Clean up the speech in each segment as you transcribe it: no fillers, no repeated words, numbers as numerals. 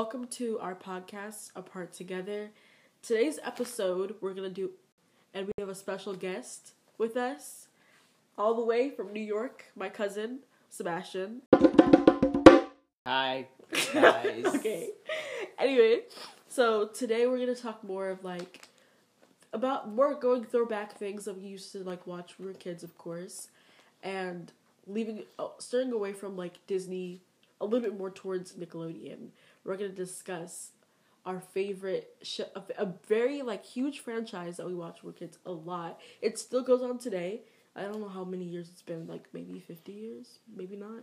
Welcome to our podcast, Apart Together. Today's episode, we're going to do, and we have a special guest with us, all the way from New York, my cousin, Sebastian. Hi, guys. Okay. Anyway, so today we're going to talk more of, like, about more going throwback things that we used to, like, watch when we were kids, of course, and steering away from, like, Disney, a little bit more towards Nickelodeon. We're going to discuss our favorite, a very, like, huge franchise that we watch when we were kids a lot. It still goes on today. I don't know how many years it's been, like, maybe 50 years, maybe not.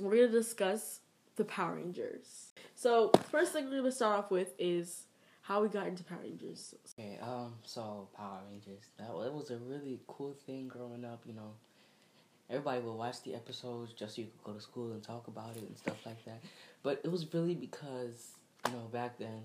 We're going to discuss the Power Rangers. So, first thing we're going to start off with is how we got into Power Rangers. Okay, so Power Rangers, that was a really cool thing growing up, you know. Everybody would watch the episodes just so you could go to school and talk about it and stuff like that. But it was really because, you know, back then,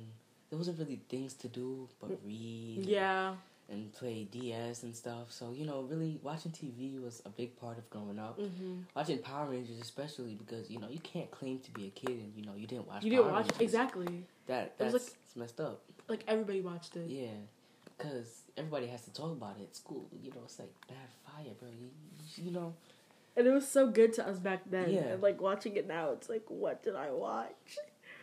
there wasn't really things to do but read. Yeah. And play DS and stuff. So, you know, really watching TV was a big part of growing up. Mm-hmm. Watching Power Rangers especially because, you know, you can't claim to be a kid and, you know, you didn't watch Power Rangers. Exactly. That's like, it's messed up. Like, everybody watched it. Yeah. Because everybody has to talk about it at school. You know, it's like bad fire, bro. You know. And it was so good to us back then. Yeah. And, like, watching it now, it's like, what did I watch?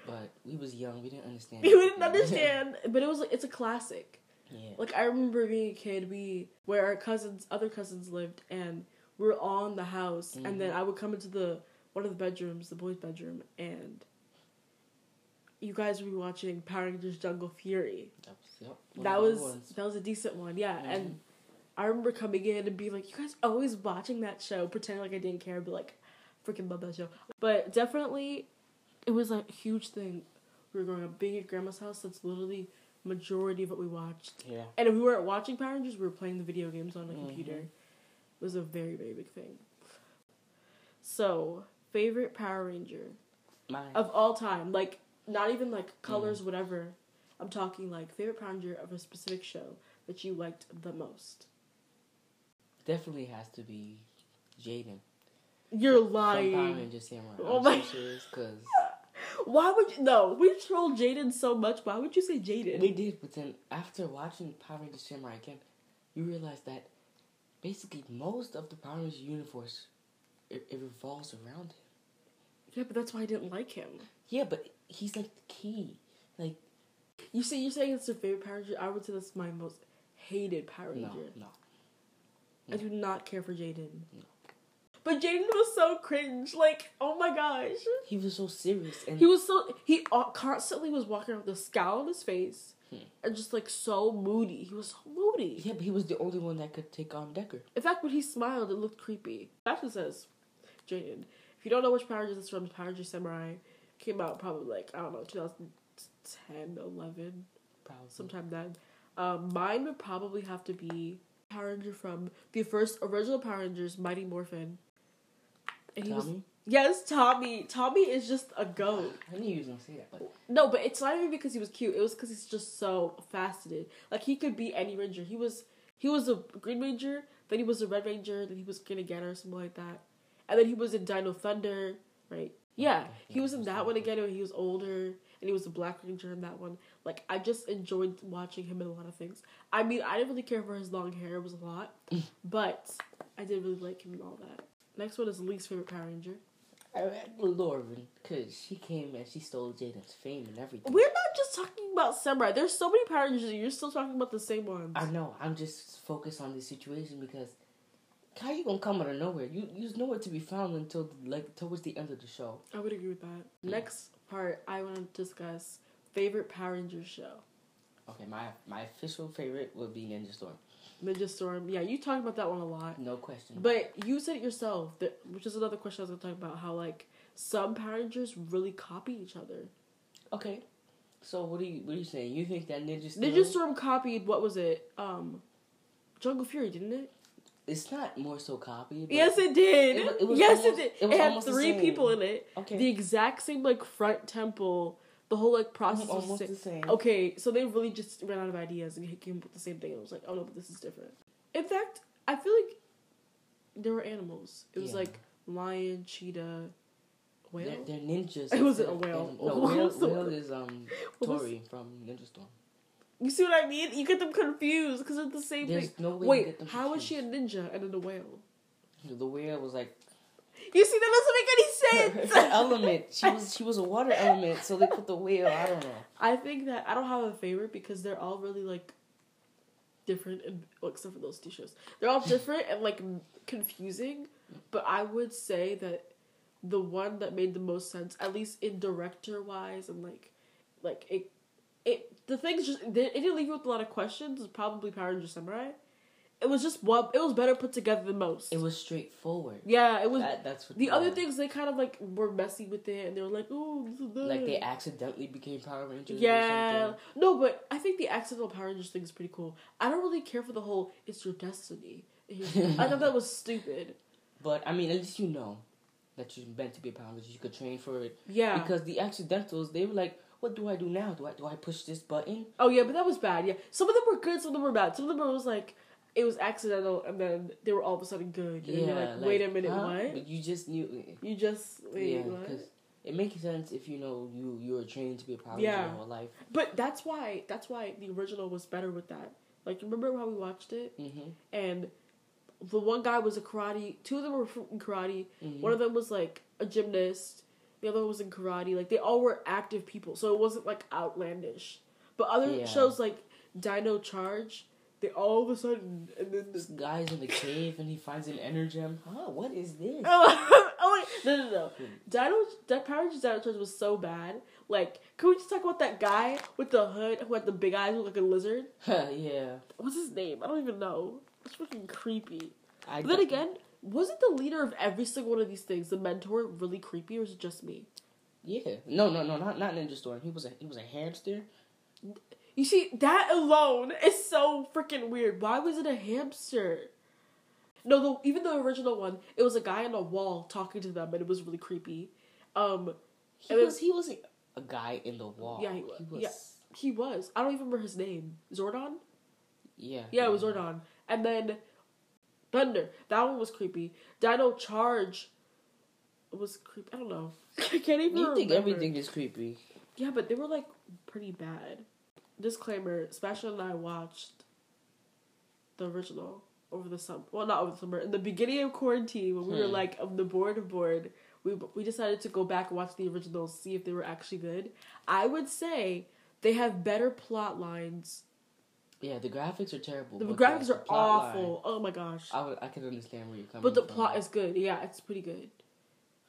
But we was young. We didn't understand. We didn't understand. But it was, like, it's a classic. Yeah. Like, I remember being a kid, where our cousins, other cousins lived, and we were all in the house. Mm-hmm. And then I would come into one of the bedrooms, the boys' bedroom, and you guys would be watching Power Rangers Jungle Fury. That was a decent one, yeah. Mm-hmm. And I remember coming in and being like, you guys always watching that show, pretending like I didn't care, but like, freaking love that show. But definitely, it was a huge thing. We were growing up, being at grandma's house, that's literally majority of what we watched. Yeah. And if we weren't watching Power Rangers, we were playing the video games on the computer. It was a very, very big thing. So, favorite Power Ranger? Mine. Of all time. Like, not even like colors, whatever. I'm talking like favorite Power Ranger of a specific show that you liked the most. Definitely has to be Jaden. You're lying. From Power Rangers Samurai. Oh my. Because why would you? No, we trolled Jaden so much. Why would you say Jaden? We did, but then after watching Power Rangers Samurai again, you realize that basically most of the Power Rangers universe it revolves around him. Yeah, but that's why I didn't like him. Yeah, but he's like the key. Like, you see, you're saying it's your favorite Power Ranger. I would say that's my most hated Power Ranger. No. I do not care for Jaden. No. But Jaden was so cringe. Like, oh my gosh. He was so serious. And he constantly was walking around with a scowl on his face. And just, like, so moody. He was so moody. Yeah, but he was the only one that could take on Decker. In fact, when he smiled, it looked creepy. Sebastian says, Jaden. If you don't know which Power Rangers it's from, Power Rangers Samurai came out probably, like, I don't know, 2010, 11. Probably. Sometime then. Mine would probably have to be Power Ranger from the first original Power Rangers, Mighty Morphin. And he Tommy? Yes, Tommy. Tommy is just a goat. I knew you was gonna say that. But no, but it's not even because he was cute. It was because he's just so faceted. Like, he could be any ranger. He was a Green Ranger, then he was a Red Ranger, then he was Green again or something like that. And then he was in Dino Thunder, right? Yeah, he was in that one again when he was older, and he was a Black Ranger in that one. Like, I just enjoyed watching him in a lot of things. I mean, I didn't really care for his long hair. It was a lot. But I did really like him and all that. Next one is Lee's favorite Power Ranger. Lauren, because she came and she stole Jaden's fame and everything. We're not just talking about Samurai. There's so many Power Rangers, and you're still talking about the same ones. I know. I'm just focused on this situation because how you gonna come out of nowhere? You's nowhere to be found until, like, towards the end of the show. I would agree with that. Next part, I want to discuss favorite Power Rangers show. Okay, my official favorite would be Ninja Storm. Ninja Storm, yeah, you talked about that one a lot. No question. But you said it yourself, which is another question I was gonna talk about. How, like, some Power Rangers really copy each other. Okay, so what are you saying? You think that Ninja Storm copied what was it? Jungle Fury, didn't it? It's not more so copied. Yes, it did. It did. It had three people in it. Okay. The exact same, like, front temple. The whole, like, process was almost the same. Okay, so they really just ran out of ideas and came up with the same thing. It was like, oh, no, but this is different. In fact, I feel like there were animals. It was, like, lion, cheetah, Whale? They're ninjas. It wasn't a whale. Whale is Tori from Ninja Storm. You see what I mean? You get them confused because it's the same thing. No way. Wait, how is she a ninja and then a whale? The whale was like. You see, that doesn't make any sense. Her element. She was a water element, so they put the whale. I don't know. I think that I don't have a favorite because they're all really like different, and, well, except for those two shows. They're all different and like confusing. But I would say that the one that made the most sense, at least in director wise, and like it the things just it didn't leave you with a lot of questions. Probably Power Rangers Samurai. It was just what it was better put together than most. It was straightforward. Yeah, it was. That's what the other things they kind of like were messy with it, and they were like, "Oh, this is that." Like they accidentally became Power Rangers. Yeah, or something. No, but I think the accidental Power Rangers thing is pretty cool. I don't really care for the whole "it's your destiny." I thought that was stupid. But I mean, at least you know that you're meant to be a Power Ranger. You could train for it. Yeah. Because the accidentals, they were like, "What do I do now? Do I push this button?" Oh yeah, but that was bad. Yeah, some of them were good, some of them were bad. Some of them were like. It was accidental, and then they were all of a sudden good. And yeah, you're like, wait a minute, what? But you just knew. You just, wait, yeah, what? Because it makes sense if you know you were trained to be a Power Ranger your whole life. But that's why the original was better with that. Like, remember how we watched it? Mm-hmm. And the one guy was a karate. Two of them were in karate. Mm-hmm. One of them was, like, a gymnast. The other one was in karate. Like, they all were active people, so it wasn't, like, outlandish. But other shows, like Dino Charge... They all of a sudden, and then this guy's in the cave and he finds an energem. Huh? What is this? Oh wait, no. Power Rangers Dino Charge was so bad. Like, can we just talk about that guy with the hood who had the big eyes who looked like a lizard? Yeah. What's his name? I don't even know. It's freaking creepy. But then again, wasn't the leader of every single one of these things, the mentor, really creepy, or is it just me? Yeah. No, not Ninja Storm. He was a hamster. You see, that alone is so freaking weird. Why was it a hamster? No, even the original one, it was a guy on a wall talking to them, and it was really creepy. He was a guy in the wall. Yeah, he was. I don't even remember his name. Zordon? Yeah. Yeah, it was Zordon. And then Thunder. That one was creepy. Dino Charge was creepy. I don't know. I can't even remember. You think everything is creepy. Yeah, but they were, like, pretty bad. Disclaimer, Sebastian and I watched the original over the summer. Well, not over the summer. In the beginning of quarantine, when we were, like, on the board, we decided to go back and watch the originals, see if they were actually good. I would say they have better plot lines. Yeah, the graphics are terrible. The graphics are awful. Line, oh, my gosh. I can understand where you're coming from. But the plot is good. Yeah, it's pretty good.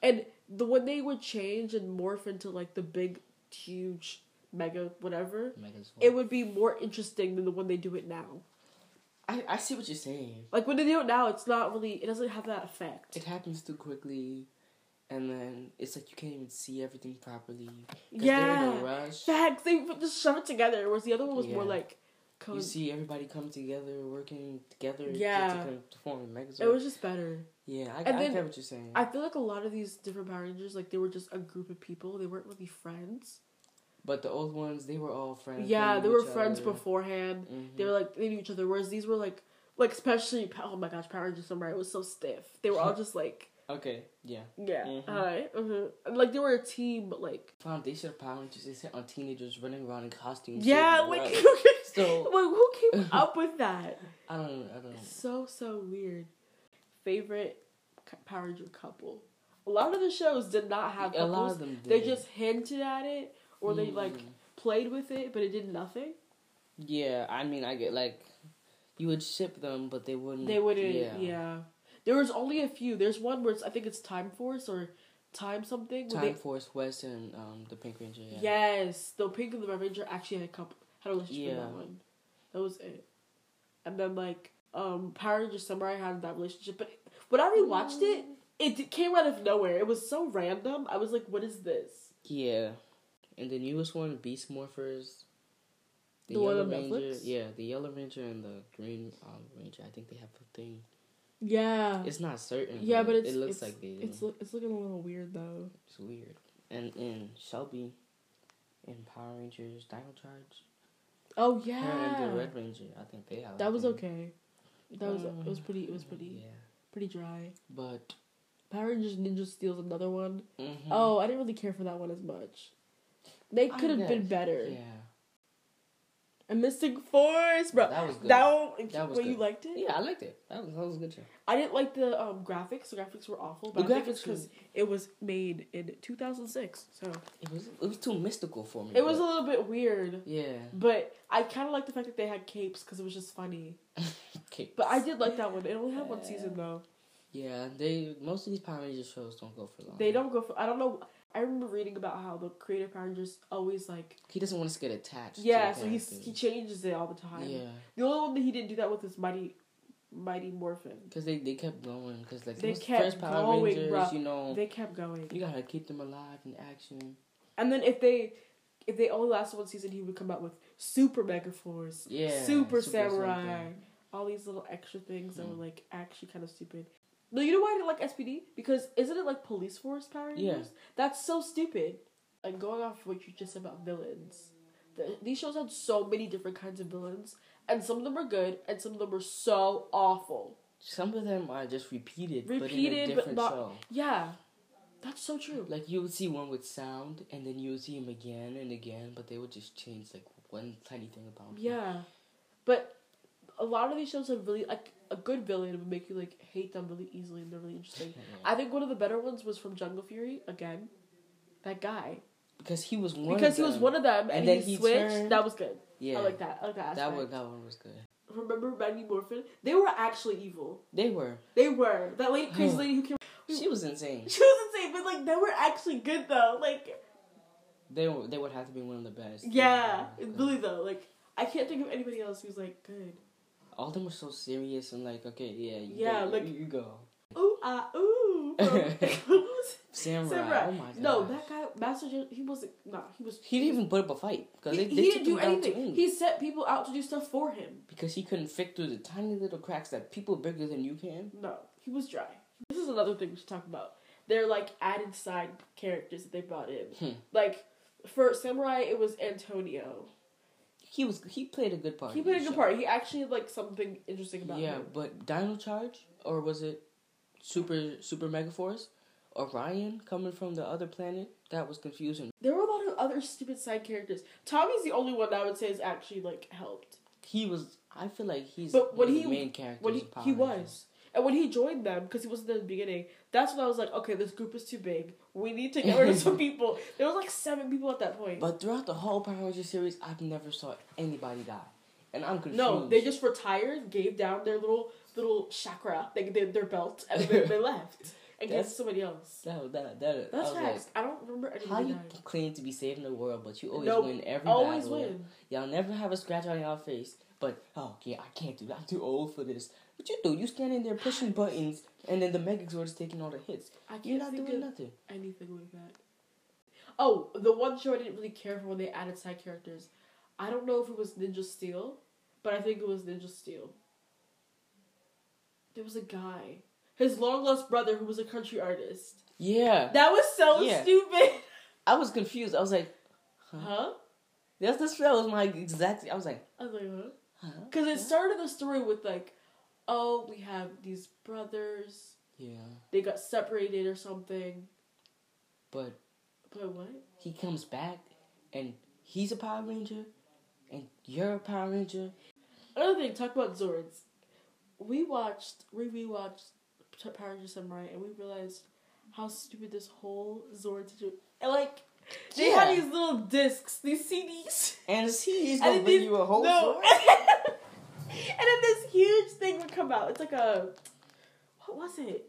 And when they would change and morph into, like, the big, huge... Mega whatever. It would be more interesting than the one they do it now. I see what you're saying. Like, when they do it now, it's not really... It doesn't have that effect. It happens too quickly, and then it's like you can't even see everything properly. Yeah. They're in a rush. Facts. They just shove it together, whereas the other one was more like... You see everybody come together, working together to form a Megazord. It was just better. Yeah, I get what you're saying. I feel like a lot of these different Power Rangers, like, they were just a group of people. They weren't really friends. But the old ones, they were all friends. Yeah, they were friends beforehand. Mm-hmm. They were like, they knew each other. Whereas these were like especially, oh my gosh, Power Rangers Samurai was so stiff. They were all just like... Okay, yeah. Yeah, mm-hmm. Alright. Mm-hmm. Like, they were a team, but like... Foundation of Power Rangers is set on teenagers running around in costumes. Yeah, like, so... like, who came up with that? I don't know. It's so weird. Favorite Power Ranger couple. A lot of the shows did not have couples. A lot of them did. They just hinted at it. Or they, like, played with it, but it did nothing? Yeah, I mean, I get, like, you would ship them, but they wouldn't. They wouldn't, yeah. There was only a few. There's one where I think it's Time Force or Time something. Time Force, West, and the Pink Ranger, yeah. Yes, the Pink and the Red Ranger actually had a relationship with that one. That was it. And then, like, Power Rangers Samurai had that relationship, but when I rewatched it came out of nowhere. It was so random. I was like, what is this? Yeah. And the newest one, Beast Morphers. The one on Netflix? Yeah, the Yellow Ranger and the Green Ranger. I think they have a thing. Yeah. It's not certain. Yeah, but it looks like they do. It's looking a little weird, though. It's weird. And Shelby in Power Rangers Dino Charge. Oh, yeah. Her and the Red Ranger. I think they have a thing. That was okay. It was pretty dry. But Power Rangers Ninja Steel is another one. Mm-hmm. Oh, I didn't really care for that one as much. They could have been better. Yeah. And Mystic Force, bro. That was good. You liked it? Yeah, I liked it. That was a good show. I didn't like the graphics. The graphics were awful. But I think it's because it was made in 2006. So it was too mystical for me. It was a little bit weird. Yeah. But I kind of liked the fact that they had capes because it was just funny. Capes. But I did like that one. It only had one season though. Yeah, most of these Power Rangers shows don't go for long. They don't go for... I don't know... I remember reading about how the creator Power Rangers always, like... He doesn't want us to get attached. Yeah, so he changes it all the time. Yeah. The only one that he didn't do that with is Mighty Morphin. Because they kept going. Because, like, they kept first Power going, Rangers, bro. You know... They kept going. You gotta keep them alive in action. And then if they only lasted one season, he would come out with Super Mega Force. Yeah. Super Samurai. Something. All these little extra things that were, like, actually kind of stupid. No, you know why I didn't like SPD? Because isn't it like Police Force Power Rangers? Yeah. That's so stupid. Like, going off what you just said about villains. These shows had so many different kinds of villains. And some of them were good, and some of them were so awful. Some of them are just repeated, but in a different show. Yeah. That's so true. Like, you would see one with sound, and then you would see him again and again, but they would just change, like, one tiny thing about him. Yeah. But a lot of these shows have really, like... A good villain would make you, like, hate them really easily, and they're really interesting. I think one of the better ones was from Jungle Fury, again. That guy. Because he was one of them, and then he switched. Turned... That was good. Yeah. I like that. I like that aspect. That one was good. Remember Mighty Morphin? They were actually evil. They were. That lady, crazy lady who came... She was insane. But, like, they were actually good, though. Like... They would have to be one of the best. Yeah. Really, though. Like, I can't think of anybody else who's, like, good. All of them were so serious and like, okay, you go. Ooh, ooh. Samurai. Oh my god. No, that guy, Master Jim, he didn't even put up a fight. He didn't do anything. He set people out to do stuff for him. Because he couldn't fit through the tiny little cracks that people bigger than you can. No, he was dry. This is another thing we should talk about. They're like added side characters that they brought in. Like, for Samurai, it was Antonio. He played a good part. He actually had, like, something interesting about him. Yeah, but Dino Charge, or was it Super Mega Force, Orion coming from the other planet? That was confusing. There were a lot of other stupid side characters. Tommy's the only one that I would say is actually, like, helped. I feel like he's the main character. And when he joined them, because he wasn't there at the beginning, that's when I was like, okay, this group is too big. We need to get rid of some people. There was like 7 people at that point. But throughout the whole Power Rangers series, I've never saw anybody die. And I'm confused. No, they just retired, gave down their little chakra, their belt, and they left. And gave somebody else. That's facts. Like, I don't remember anything. How you claim to be saving the world, but you always win every battle. Always win. Y'all never have a scratch on y'all face. But, oh, yeah, I can't do that. I'm too old for this. What you do? You standing there pushing buttons, and then the Megazord is taking all the hits. You're not doing nothing. Anything like that. Oh, the one show I didn't really care for when they added side characters. I don't know if it was Ninja Steel, but I think it was Ninja Steel. There was a guy, his long lost brother, who was a country artist. Yeah. That was so stupid. I was confused. I was like, huh? That was my exact. I was like, huh? Because it started the story with like. Oh, we have these brothers. Yeah. They got separated or something. But what? He comes back, and he's a Power Ranger, and you're a Power Ranger. Another thing, talk about Zords. We rewatched Power Rangers Samurai, and we realized how stupid this whole Zord situation. Like, they had these little discs, these CDs. And the CDs gonna bring you a whole Zord? And then this huge thing would come out. It's like a... What was it?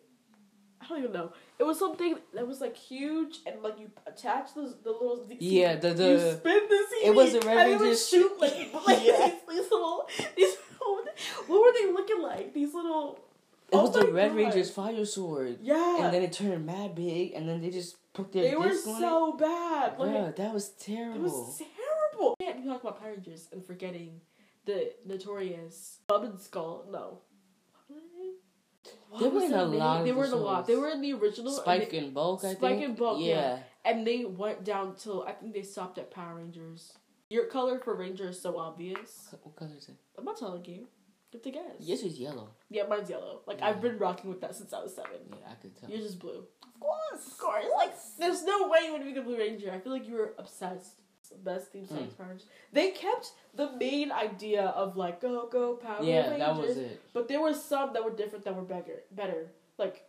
I don't even know. It was something that was like huge and like you attach the little... Yeah, the... You spin the CD. It was a Red Ranger. And it would shoot like these little... What were they looking like? These little... It was the Red Ranger's fire sword. Yeah. And then it turned mad big and then they just put their disc on it. They were so bad. Like, that was terrible. It was terrible. You can't talk about Power Rangers and forgetting... The notorious Bob and Skull. No. They were in a lot. They were in the original. Spike and Bulk, I think. Spike and Bulk, yeah. And they went down till, I think they stopped at Power Rangers. Your color for Ranger is so obvious. What color is it? I'm not telling you. You have to guess. Yours is yellow. Yeah, mine's yellow. Like, yeah. I've been rocking with that since I was 7. Yeah, I could tell. Yours is blue. Of course. Of course. Like, there's no way you would be a Blue Ranger. I feel like you were obsessed. Best theme songs Power Rangers. They kept the main idea of, like, go, go, Power Rangers. Yeah, that was it. But there were some that were different that were better. Like,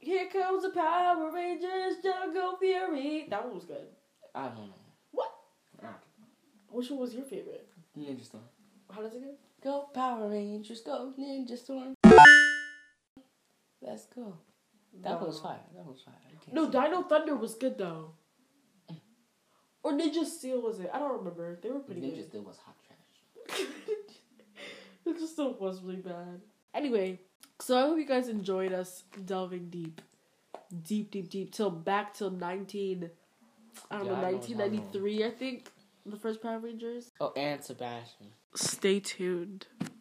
here comes the Power Rangers, Jungle Fury. That one was good. I don't know. What? I don't know. Which one was your favorite? Ninja Storm. How does it go? Go, Power Rangers, go, Ninja Storm. Let's go. That was fire. No, Dino Thunder was good, though. Or Ninja Steel was it? I don't remember. They were pretty good. Ninja Steel was hot trash. Ninja Steel was really bad. Anyway, so I hope you guys enjoyed us delving deep. Deep. Till 1993, I think. The first Power Rangers. Oh, and Sebastian. Stay tuned.